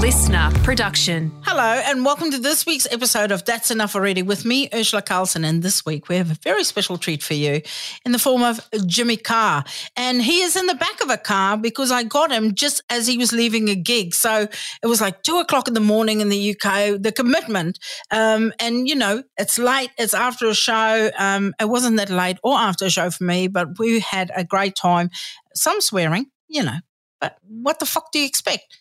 listener production. Hello and welcome to this week's episode of That's Enough Already with me, Ursula Carlson, and this week we have a very special treat for you in the form of Jimmy Carr. And he is in the back of a car because I got him just as he was leaving a gig. So it was like 2 o'clock in the morning in the UK, the commitment. And, you know, it's late, it's after a show. It wasn't that late or after a show for me, but we had a great time. Some swearing, you know, but what the fuck do you expect?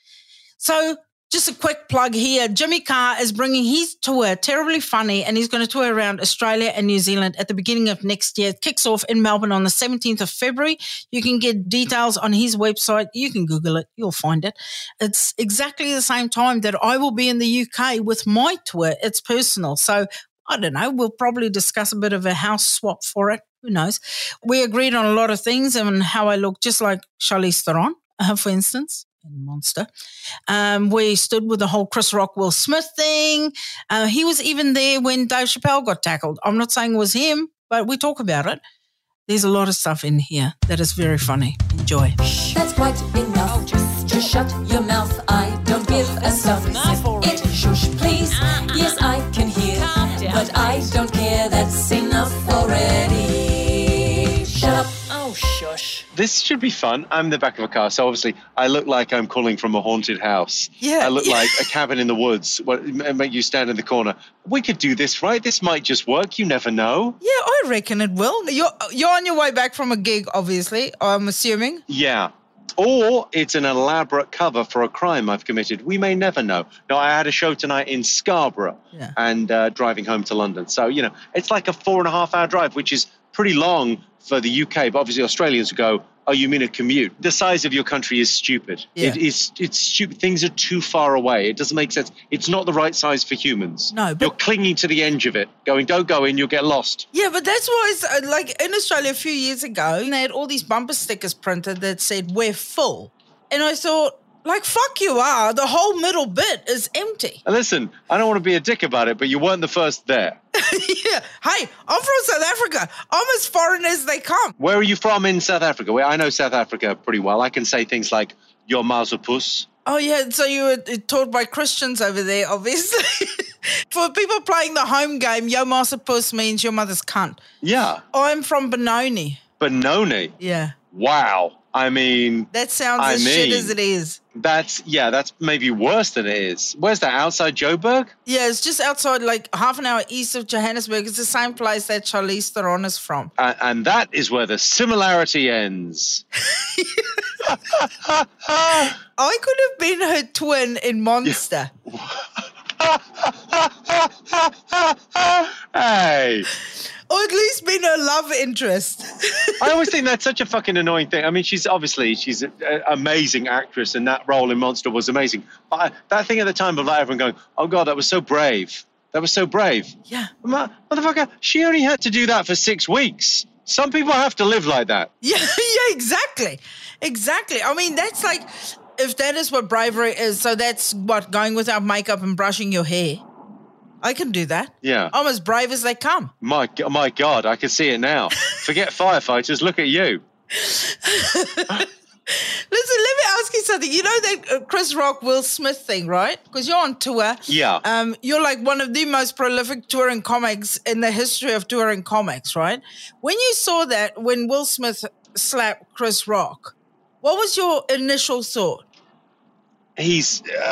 So just a quick plug here. Jimmy Carr is bringing his tour, Terribly Funny, and he's going to tour around Australia and New Zealand at the beginning of next year. It kicks off in Melbourne on the 17th of February. You can get details on his website. You can Google it. You'll find it. It's exactly the same time that I will be in the UK with my tour. It's personal. So I don't know. We'll probably discuss a bit of a house swap for it. Who knows? We agreed on a lot of things and how I look, just like Charlize Theron, for instance. Monster. We stood with the whole Chris Rock, Will Smith thing. He was even there when Dave Chappelle got tackled. I'm not saying it was him, but we talk about it. There's a lot of stuff in here that is very funny. Enjoy. That's quite enough. Just shut your mouth. I don't give a stuff. It. Shush, please. Yes, I can hear, but I don't care. That's enough already. Shut up. Oh, shush. This should be fun. I'm in the back of a car, so obviously I look like I'm calling from a haunted house. Yeah. I look like a cabin in the woods. Make you stand in the corner. We could do this, right? This might just work. You never know. Yeah, I reckon it will. You're on your way back from a gig, obviously, I'm assuming. Yeah. Or it's an elaborate cover for a crime I've committed. We may never know. No, I had a show tonight in Scarborough and driving home to London. So, you know, it's like a 4.5 hour drive, which is pretty long for the UK, but obviously Australians go, oh, you mean a commute? The size of your country is stupid. Yeah. It's stupid. Things are too far away. It doesn't make sense. It's not the right size for humans. No, but you're clinging to the edge of it, going, don't go in, you'll get lost. Yeah, but that's why, it's, like in Australia a few years ago, they had all these bumper stickers printed that said, we're full. And I thought, like, fuck you are. The whole middle bit is empty. Listen, I don't want to be a dick about it, but you weren't the first there. Yeah. Hey, I'm from South Africa. I'm as foreign as they come. Where are you from in South Africa? Well, I know South Africa pretty well. I can say things like, your mazapus. Oh, yeah. So you were taught by Christians over there, obviously. For people playing the home game, your mazapus means your mother's cunt. Yeah. I'm from Benoni. Benoni? Yeah. Wow. I mean, that sounds shit as it is. That's maybe worse than it is. Where's that, outside Joburg? Yeah, it's just outside, like half an hour east of Johannesburg. It's the same place that Charlize Theron is from. And that is where the similarity ends. I could have been her twin in Monster. Hey. Or at least been her love interest. I always think that's such a fucking annoying thing. I mean, she's an amazing actress, and that role in Monster was amazing. But that thing at the time of like everyone going, oh, God, that was so brave. That was so brave. Yeah. Motherfucker, she only had to do that for 6 weeks. Some people have to live like that. Yeah, exactly. Exactly. I mean, that's like, if that is what bravery is, so that's what, going without makeup and brushing your hair. I can do that. Yeah. I'm as brave as they come. My God, I can see it now. Forget firefighters, look at you. Listen, let me ask you something. You know that Chris Rock, Will Smith thing, right? Because you're on tour. Yeah. You're like one of the most prolific touring comics in the history of touring comics, right? When you saw that, when Will Smith slapped Chris Rock, what was your initial thought?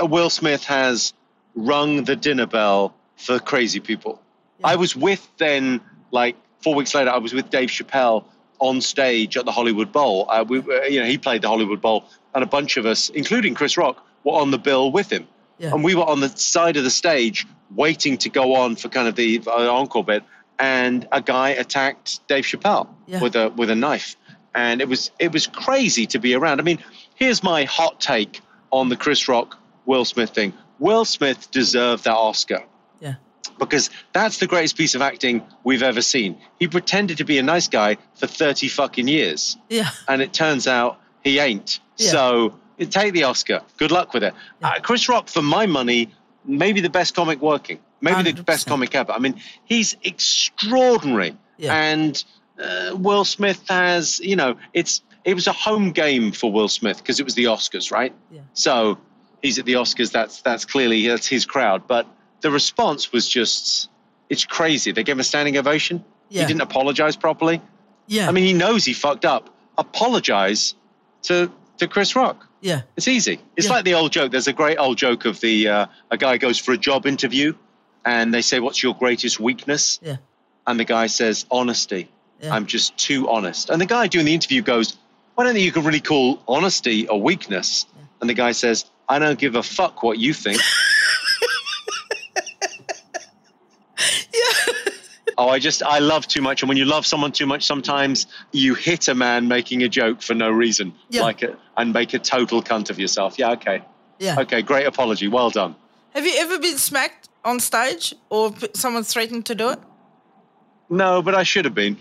Will Smith has rung the dinner bell for crazy people. Yeah. I was with then, like 4 weeks later, I was with Dave Chappelle on stage at the Hollywood Bowl. He played the Hollywood Bowl, and a bunch of us, including Chris Rock, were on the bill with him. Yeah. And we were on the side of the stage waiting to go on for kind of the encore bit, and a guy attacked Dave Chappelle with a knife. And it was crazy to be around. I mean, here's my hot take on the Chris Rock, Will Smith thing. Will Smith deserved that Oscar. Yeah. Because that's the greatest piece of acting we've ever seen. He pretended to be a nice guy for 30 fucking years. Yeah. And it turns out he ain't. Yeah. So take the Oscar. Good luck with it. Yeah. Chris Rock, for my money, maybe the best comic working. Maybe 100%. The best comic ever. I mean, he's extraordinary. Yeah. And Will Smith has, you know, it was a home game for Will Smith because it was the Oscars, right? Yeah. So he's at the Oscars. That's clearly, that's his crowd. But the response was just, it's crazy. They gave him a standing ovation. Yeah. He didn't apologize properly. Yeah. I mean, he knows he fucked up. Apologize to Chris Rock. Yeah. It's easy. It's like the old joke. There's a great old joke of the a guy goes for a job interview and they say, what's your greatest weakness? Yeah. And the guy says, honesty. Yeah. I'm just too honest. And the guy doing the interview goes, I don't think you can really call honesty a weakness. Yeah. And the guy says, I don't give a fuck what you think. Oh, I love too much. And when you love someone too much, sometimes you hit a man making a joke for no reason, and make a total cunt of yourself. Yeah, okay. Yeah. Okay, great apology. Well done. Have you ever been smacked on stage or someone threatened to do it? No, but I should have been.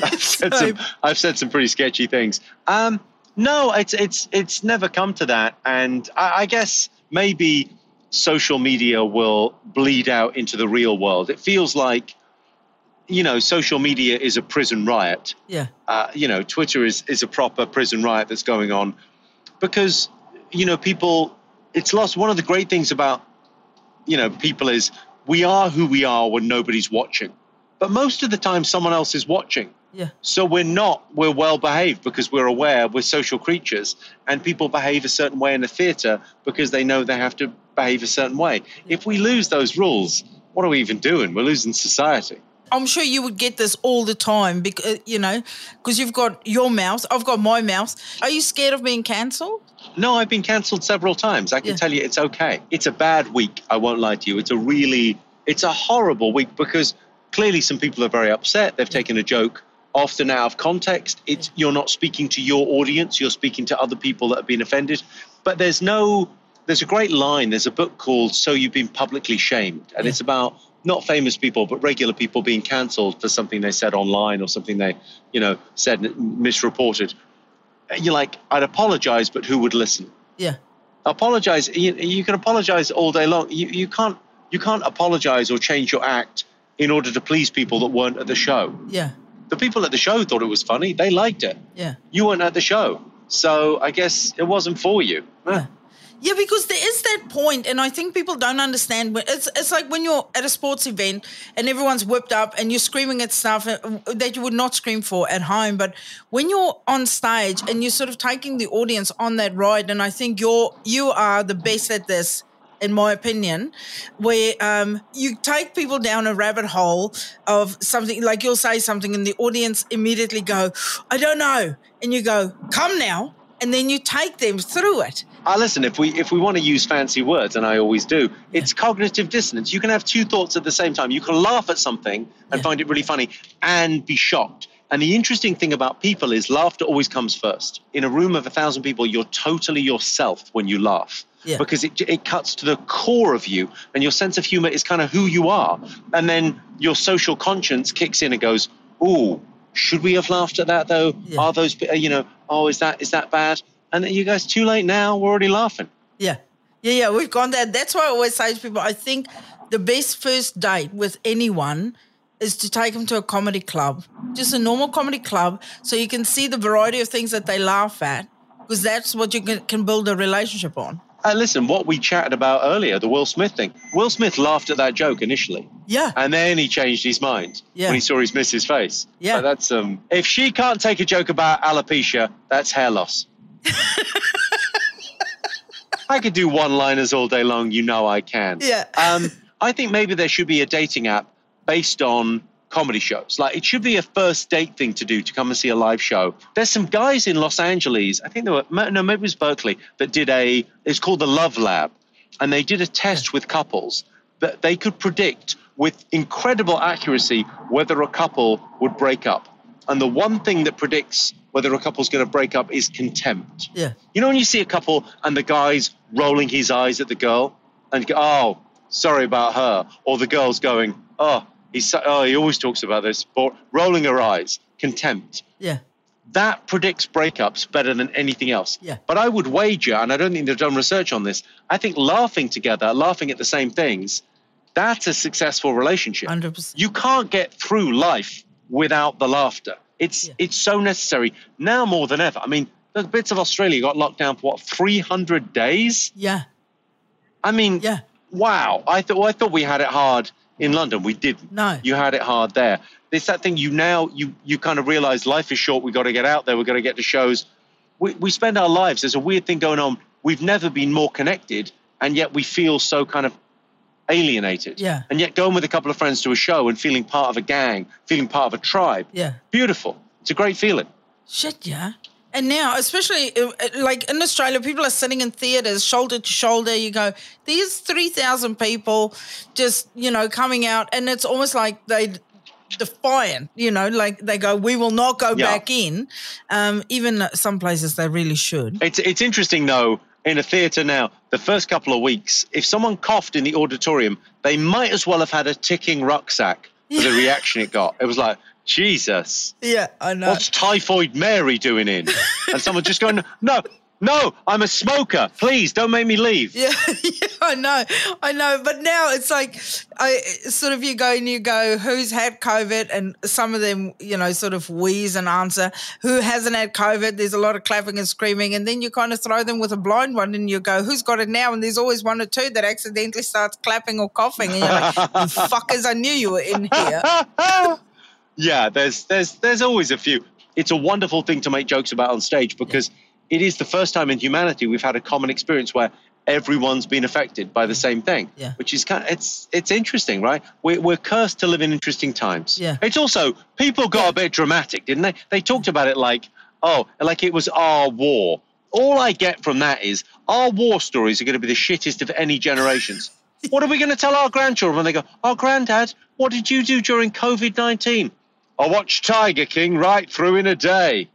I've said some pretty sketchy things. No, it's never come to that. And I guess maybe social media will bleed out into the real world. It feels like, you know, social media is a prison riot. Yeah. You know, Twitter is a proper prison riot that's going on because, you know, people, it's lost. One of the great things about, you know, people is we are who we are when nobody's watching. But most of the time someone else is watching. Yeah. So we're well behaved because we're aware we're social creatures and people behave a certain way in the theater because they know they have to behave a certain way. If we lose those rules, what are we even doing? We're losing society. I'm sure you would get this all the time because, you know, because you've got your mouth, I've got my mouth. Are you scared of being cancelled? No, I've been cancelled several times. I can tell you it's okay. It's a bad week, I won't lie to you. It's a horrible week because clearly some people are very upset. They've taken a joke, often out of context. You're not speaking to your audience. You're speaking to other people that have been offended. But there's a great line. There's a book called So You've Been Publicly Shamed. And it's about not famous people, but regular people being cancelled for something they said online or something they, you know, said misreported. And you're like, I'd apologize, but who would listen? Yeah. Apologize. You can apologize all day long. You can't apologize or change your act in order to please people that weren't at the show. Yeah. The people at the show thought it was funny. They liked it. Yeah. You weren't at the show. So I guess it wasn't for you. Yeah. Yeah, because there is that point, and I think people don't understand. It's like when you're at a sports event and everyone's whipped up and you're screaming at stuff that you would not scream for at home. But when you're on stage and you're sort of taking the audience on that ride, and I think you are the best at this, in my opinion, where you take people down a rabbit hole of something, like you'll say something and the audience immediately go, I don't know. And you go, come now. And then you take them through it. Listen, if we want to use fancy words, and I always do, it's cognitive dissonance. You can have two thoughts at the same time. You can laugh at something and find it really funny and be shocked. And the interesting thing about people is laughter always comes first. In a room of 1,000 people, you're totally yourself when you laugh. Yeah. Because it cuts to the core of you, and your sense of humor is kind of who you are. And then your social conscience kicks in and goes, ooh, should we have laughed at that though? Yeah. Are those, you know, is that bad? And then you guys, too late now, we're already laughing. Yeah. Yeah, yeah, we've gone there. That's why I always say to people, I think the best first date with anyone is to take them to a comedy club, just a normal comedy club, so you can see the variety of things that they laugh at, because that's what you can build a relationship on. Listen, what we chatted about earlier, the Will Smith thing. Will Smith laughed at that joke initially. Yeah. And then he changed his mind when he saw his missus' face. Yeah. So that's, if she can't take a joke about alopecia, that's hair loss. I could do one-liners all day long. You know I can. Yeah. I think maybe there should be a dating app based on comedy shows. Like, it should be a first date thing to do, to come and see a live show. There's some guys in Los Angeles, I think they were, no, maybe it was Berkeley, that did it's called the Love Lab. And they did a test with couples that they could predict with incredible accuracy whether a couple would break up. And the one thing that predicts whether a couple's going to break up is contempt. Yeah. You know, when you see a couple and the guy's rolling his eyes at the girl and go, oh, sorry about her. Or the girl's going, oh, he always talks about this, but rolling her eyes, contempt. Yeah. That predicts breakups better than anything else. Yeah. But I would wager, and I don't think they've done research on this, I think laughing together, laughing at the same things, that's a successful relationship. 100%. You can't get through life without the laughter. It's so necessary now more than ever. I mean, the bits of Australia got locked down for, 300 days? Yeah. I mean, yeah. Wow. I thought we had it hard in London. We didn't. No. You had it hard there. It's that thing you kind of realize life is short. We've got to get out there. We've got to get to shows. We spend our lives. There's a weird thing going on. We've never been more connected, and yet we feel so kind of alienated. Yeah. And yet going with a couple of friends to a show and feeling part of a gang, feeling part of a tribe. Yeah. Beautiful. It's a great feeling. Shit, yeah. And now, especially like in Australia, people are sitting in theatres shoulder to shoulder. You go, there's 3,000 people just, coming out. And it's almost like they defiant, like they go, we will not go back in. Even some places they really should. It's interesting, though, in a theatre now, the first couple of weeks, if someone coughed in the auditorium, they might as well have had a ticking rucksack for the reaction it got. It was like, Jesus. Yeah, I know. What's Typhoid Mary doing in? And someone just going, no, I'm a smoker. Please don't make me leave. Yeah, I know. But now it's like you go, who's had COVID? And some of them, sort of wheeze and answer. Who hasn't had COVID? There's a lot of clapping and screaming. And then you kind of throw them with a blind one and you go, who's got it now? And there's always one or two that accidentally starts clapping or coughing. And you're like, fuckers, I knew you were in here. Yeah, there's always a few. It's a wonderful thing to make jokes about on stage because it is the first time in humanity we've had a common experience where everyone's been affected by the same thing, which is kind of, it's interesting, right? We're cursed to live in interesting times. Yeah. It's also, people got a bit dramatic, didn't they? They talked about it like it was our war. All I get from that is our war stories are going to be the shittest of any generations. What are we going to tell our grandchildren when they go, oh, granddad, what did you do during COVID-19? I watched Tiger King right through in a day.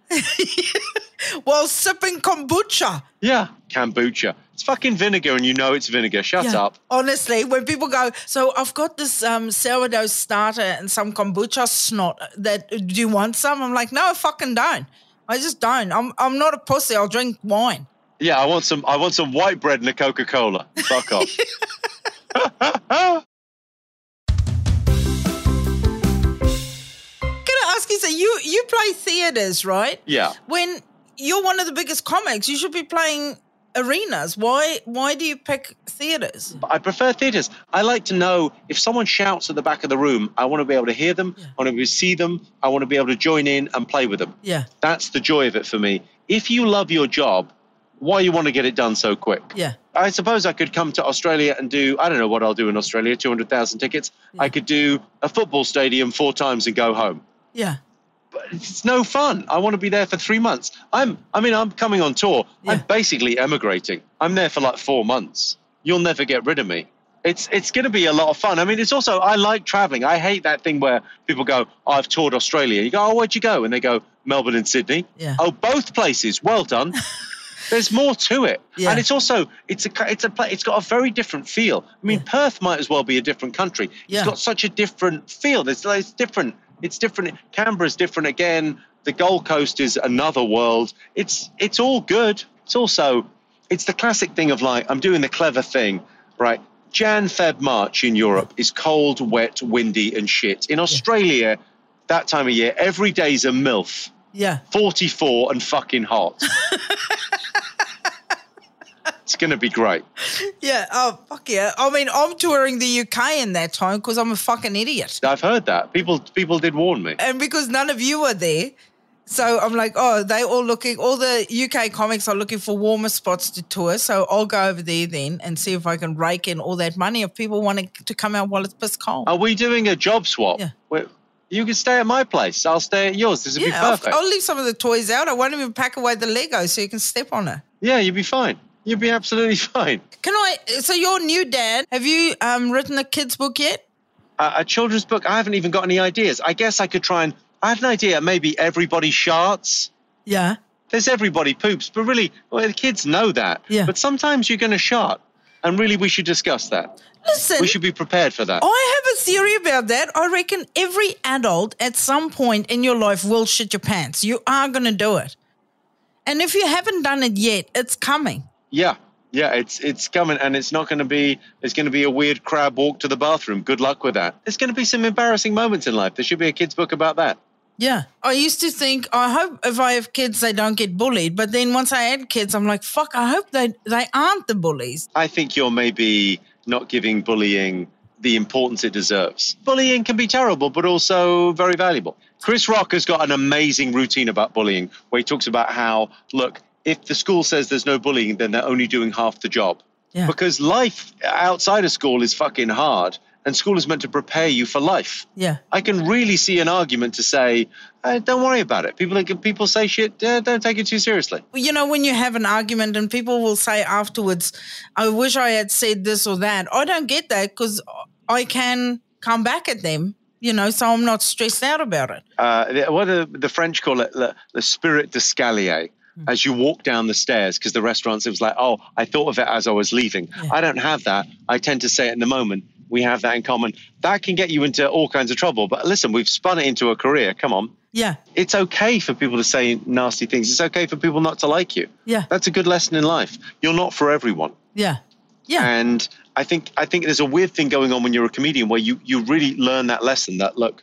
While sipping kombucha. Yeah, kombucha. It's fucking vinegar and you know it's vinegar. Shut up. Honestly, when people go, so I've got this sourdough starter and some kombucha snot. Do you want some? I'm like, no, I fucking don't. I just don't. I'm not a pussy. I'll drink wine. Yeah, I want some white bread and a Coca-Cola. Fuck off. So you play theatres, right? Yeah. When you're one of the biggest comics, you should be playing arenas. Why do you pick theatres? I prefer theatres. I like to know if someone shouts at the back of the room, I want to be able to hear them, I want to be able to see them, I want to be able to join in and play with them. Yeah. That's the joy of it for me. If you love your job, why you want to get it done so quick? Yeah. I suppose I could come to Australia and do, I don't know what I'll do in Australia, 200,000 tickets. Yeah. I could do a football stadium 4 times and go home. Yeah. But it's no fun. I want to be there for 3 months. I'm coming on tour. Yeah. I'm basically emigrating. I'm there for like 4 months. You'll never get rid of me. It's going to be a lot of fun. I mean, it's also, I like traveling. I hate that thing where people go, oh, I've toured Australia. You go, oh, where'd you go? And they go, Melbourne and Sydney. Yeah. Oh, both places. Well done. There's more to it. Yeah. And it's also, it's got a very different feel. I mean, Perth might as well be a different country. Yeah. It's got such a different feel. It's different. It's different. Canberra's different again. The Gold Coast is another world. It's all good. It's also, it's the classic thing of like, I'm doing the clever thing, right? Jan, Feb, March in Europe is cold, wet, windy and shit. In Australia, that time of year, every day's a MILF. Yeah. 44 and fucking hot. It's going to be great. Yeah. Oh, fuck yeah. I mean, I'm touring the UK in that time because I'm a fucking idiot. I've heard that. People did warn me. And because none of you were there. So I'm like, oh, all the UK comics are looking for warmer spots to tour. So I'll go over there then and see if I can rake in all that money if people want to come out while it's piss cold. Are we doing a job swap? Yeah. You can stay at my place. I'll stay at yours. This would be perfect. I'll leave some of the toys out. I won't even pack away the Lego so you can step on it. Yeah, you'll be fine. You'd be absolutely fine. So you're new dad. Have you written a kid's book yet? A children's book? I haven't even got any ideas. I guess I could try and, I had an idea, maybe everybody sharts. Yeah. There's everybody poops, but really, the kids know that. Yeah. But sometimes you're going to shart. And really, we should discuss that. Listen. We should be prepared for that. I have a theory about that. I reckon every adult at some point in your life will shit your pants. You are going to do it. And if you haven't done it yet, it's coming. Yeah, it's coming, and it's not going to be. There's going to be a weird crab walk to the bathroom. Good luck with that. There's going to be some embarrassing moments in life. There should be a kids' book about that. Yeah. I used to think, I hope if I have kids, they don't get bullied. But then once I had kids, I'm like, fuck, I hope they aren't the bullies. I think you're maybe not giving bullying the importance it deserves. Bullying can be terrible, but also very valuable. Chris Rock has got an amazing routine about bullying where he talks about how, look, if the school says there's no bullying, then they're only doing half the job. Yeah. Because life outside of school is fucking hard. And school is meant to prepare you for life. Yeah, I can really see an argument to say, don't worry about it. People say shit, don't take it too seriously. You know, when you have an argument and people will say afterwards, I wish I had said this or that. I don't get that because I can come back at them, you know, so I'm not stressed out about it. What the French call it, the spirit d'escalier. As you walk down the stairs, because the restaurants, it was like, oh, I thought of it as I was leaving. Yeah. I don't have that. I tend to say it in the moment. We have that in common. That can get you into all kinds of trouble. But listen, we've spun it into a career. Come on. Yeah. It's okay for people to say nasty things. It's okay for people not to like you. Yeah. That's a good lesson in life. You're not for everyone. Yeah. Yeah. And I think there's a weird thing going on when you're a comedian where you really learn that lesson that, look,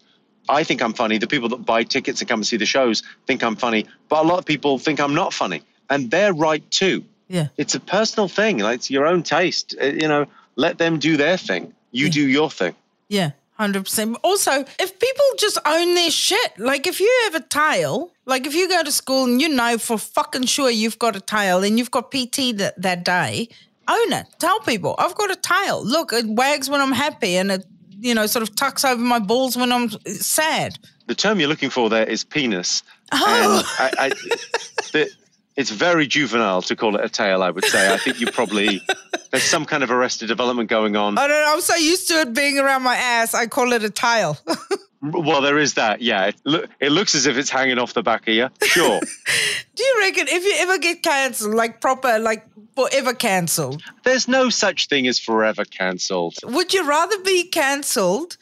I think I'm funny. The people that buy tickets and come and see the shows think I'm funny. But a lot of people think I'm not funny. And they're right too. Yeah. It's a personal thing. Like, it's your own taste. You know, let them do their thing. You do your thing. Yeah, 100%. Also, if people just own their shit, like if you have a tail, like if you go to school and you know for fucking sure you've got a tail and you've got PT that day, own it. Tell people, I've got a tail. Look, it wags when I'm happy and it, you know, sort of tucks over my balls when I'm sad. The term you're looking for there is penis. Oh. And it's very juvenile to call it a tail, I would say. I think you probably... There's some kind of Arrested Development going on. I don't know. I'm so used to it being around my ass, I call it a tail. Well, there is that, yeah. It looks as if it's hanging off the back of you. Sure. Do you reckon if you ever get cancelled, like proper, like forever cancelled? There's no such thing as forever cancelled. Would you rather be cancelled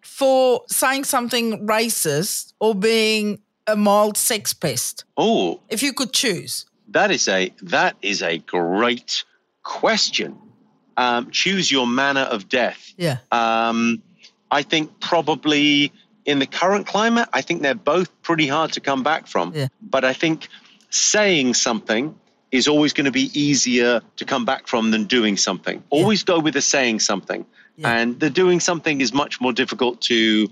for saying something racist or being a mild sex pest? Oh. If you could choose. That is a great question. Choose your manner of death. Yeah. I think probably in the current climate, I think they're both pretty hard to come back from. Yeah. But I think saying something is always going to be easier to come back from than doing something. Yeah. Always go with the saying something. Yeah. And the doing something is much more difficult to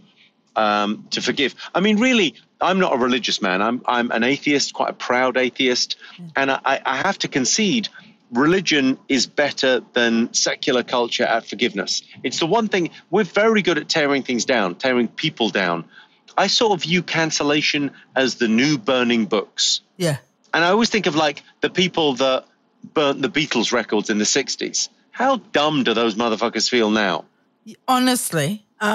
forgive. I mean, really, I'm not a religious man. I'm an atheist, quite a proud atheist. Yeah. And I have to concede religion is better than secular culture at forgiveness. It's the one thing, we're very good at tearing things down, tearing people down. I sort of view cancellation as the new burning books. Yeah. And I always think of like the people that burnt the Beatles records in the 60s. How dumb do those motherfuckers feel now? Honestly, for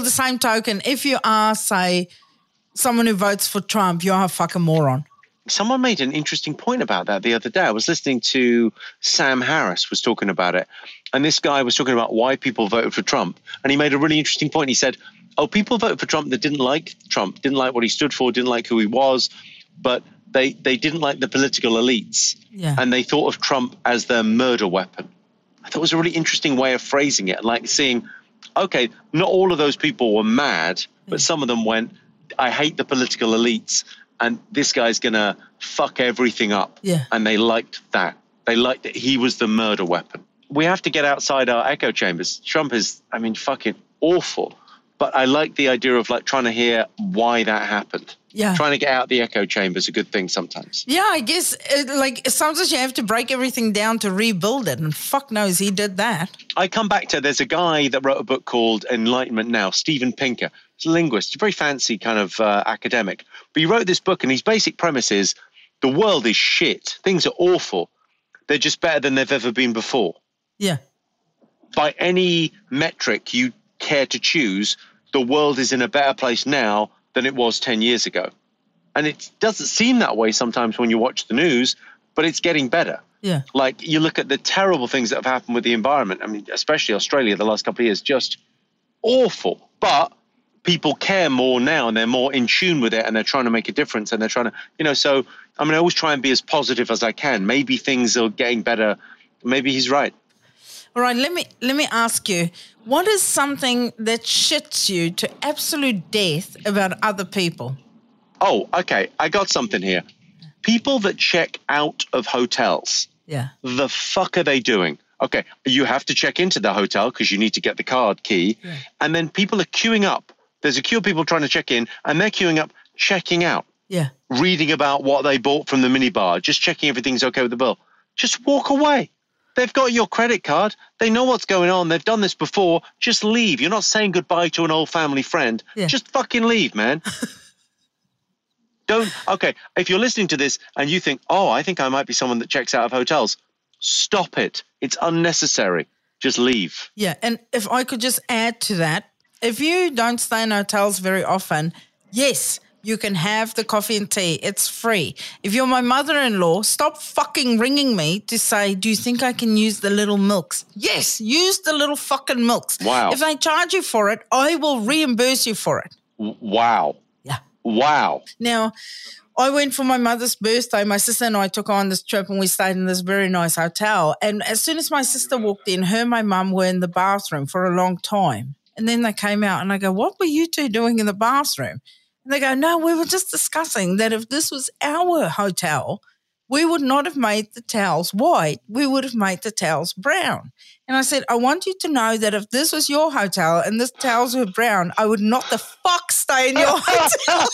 the same token, if you are, say, someone who votes for Trump, you're a fucking moron. Someone made an interesting point about that the other day. I was listening to Sam Harris was talking about it. And this guy was talking about why people voted for Trump. And he made a really interesting point. He said, oh, people voted for Trump that didn't like Trump, didn't like what he stood for, didn't like who he was, but they didn't like the political elites. Yeah. And they thought of Trump as their murder weapon. I thought it was a really interesting way of phrasing it, like seeing, okay, not all of those people were mad, but some of them went, I hate the political elites. And this guy's going to fuck everything up. Yeah. And they liked that. They liked that he was the murder weapon. We have to get outside our echo chambers. Trump is, I mean, fucking awful. But I like the idea of like trying to hear why that happened. Yeah. Trying to get out the echo chamber is a good thing sometimes. Yeah, I guess like sometimes you have to break everything down to rebuild it. And fuck knows he did that. I come back to there's a guy that wrote a book called Enlightenment Now, Stephen Pinker. He's a linguist, a very fancy kind of academic. But he wrote this book and his basic premise is the world is shit. Things are awful. They're just better than they've ever been before. Yeah. By any metric you care to choose, the world is in a better place now than it was 10 years ago. And it doesn't seem that way sometimes when you watch the news, but it's getting better. Yeah. Like you look at the terrible things that have happened with the environment. I mean, especially Australia the last couple of years, just awful. But people care more now and they're more in tune with it and they're trying to make a difference and they're trying to, you know, so I mean, I always try and be as positive as I can. Maybe things are getting better. Maybe he's right. All right, let me ask you, what is something that shits you to absolute death about other people? Oh, okay. I got something here. People that check out of hotels. Yeah. The fuck are they doing? Okay, you have to check into the hotel because you need to get the card key. Yeah. And then people are queuing up. There's a queue of people trying to check in and they're queuing up, checking out. Yeah. Reading about what they bought from the minibar, just checking everything's okay with the bill. Just walk away. They've got your credit card. They know what's going on. They've done this before. Just leave. You're not saying goodbye to an old family friend. Yeah. Just fucking leave, man. Don't. Okay, if you're listening to this and you think, oh, I think I might be someone that checks out of hotels, stop it. It's unnecessary. Just leave. Yeah, and if I could just add to that, if you don't stay in hotels very often, yes, you can have the coffee and tea. It's free. If you're my mother-in-law, stop fucking ringing me to say, do you think I can use the little milks? Yes, use the little fucking milks. Wow. If they charge you for it, I will reimburse you for it. Wow. Yeah. Wow. Now, I went for my mother's birthday. My sister and I took her on this trip and we stayed in this very nice hotel. And as soon as my sister walked in, her and my mum were in the bathroom for a long time. And then they came out and I go, what were you two doing in the bathroom? And they go, no, we were just discussing that if this was our hotel, we would not have made the towels white. We would have made the towels brown. And I said, I want you to know that if this was your hotel and the towels were brown, I would not the fuck stay in your hotel.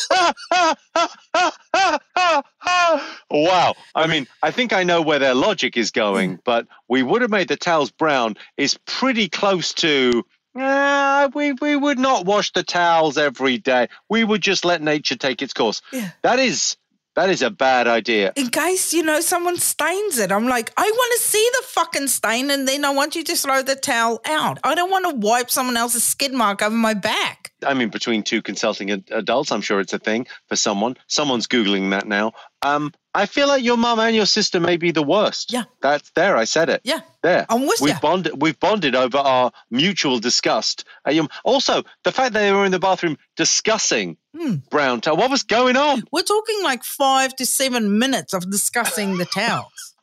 Wow. I mean, I think I know where their logic is going, but we would have made the towels brown is pretty close to... We would not wash the towels every day. We would just let nature take its course. Yeah. That is a bad idea. In case, someone stains it. I'm like, I want to see the fucking stain and then I want you to throw the towel out. I don't want to wipe someone else's skid mark over my back. I mean, between two consulting adults, I'm sure it's a thing for someone. Someone's Googling that now. I feel like your mum and your sister may be the worst. Yeah. That's there. I said it. Yeah. There. I'm with you. We've bonded over our mutual disgust. Also, the fact that they were in the bathroom discussing brown towel. What was going on? We're talking like 5 to 7 minutes of discussing the towels.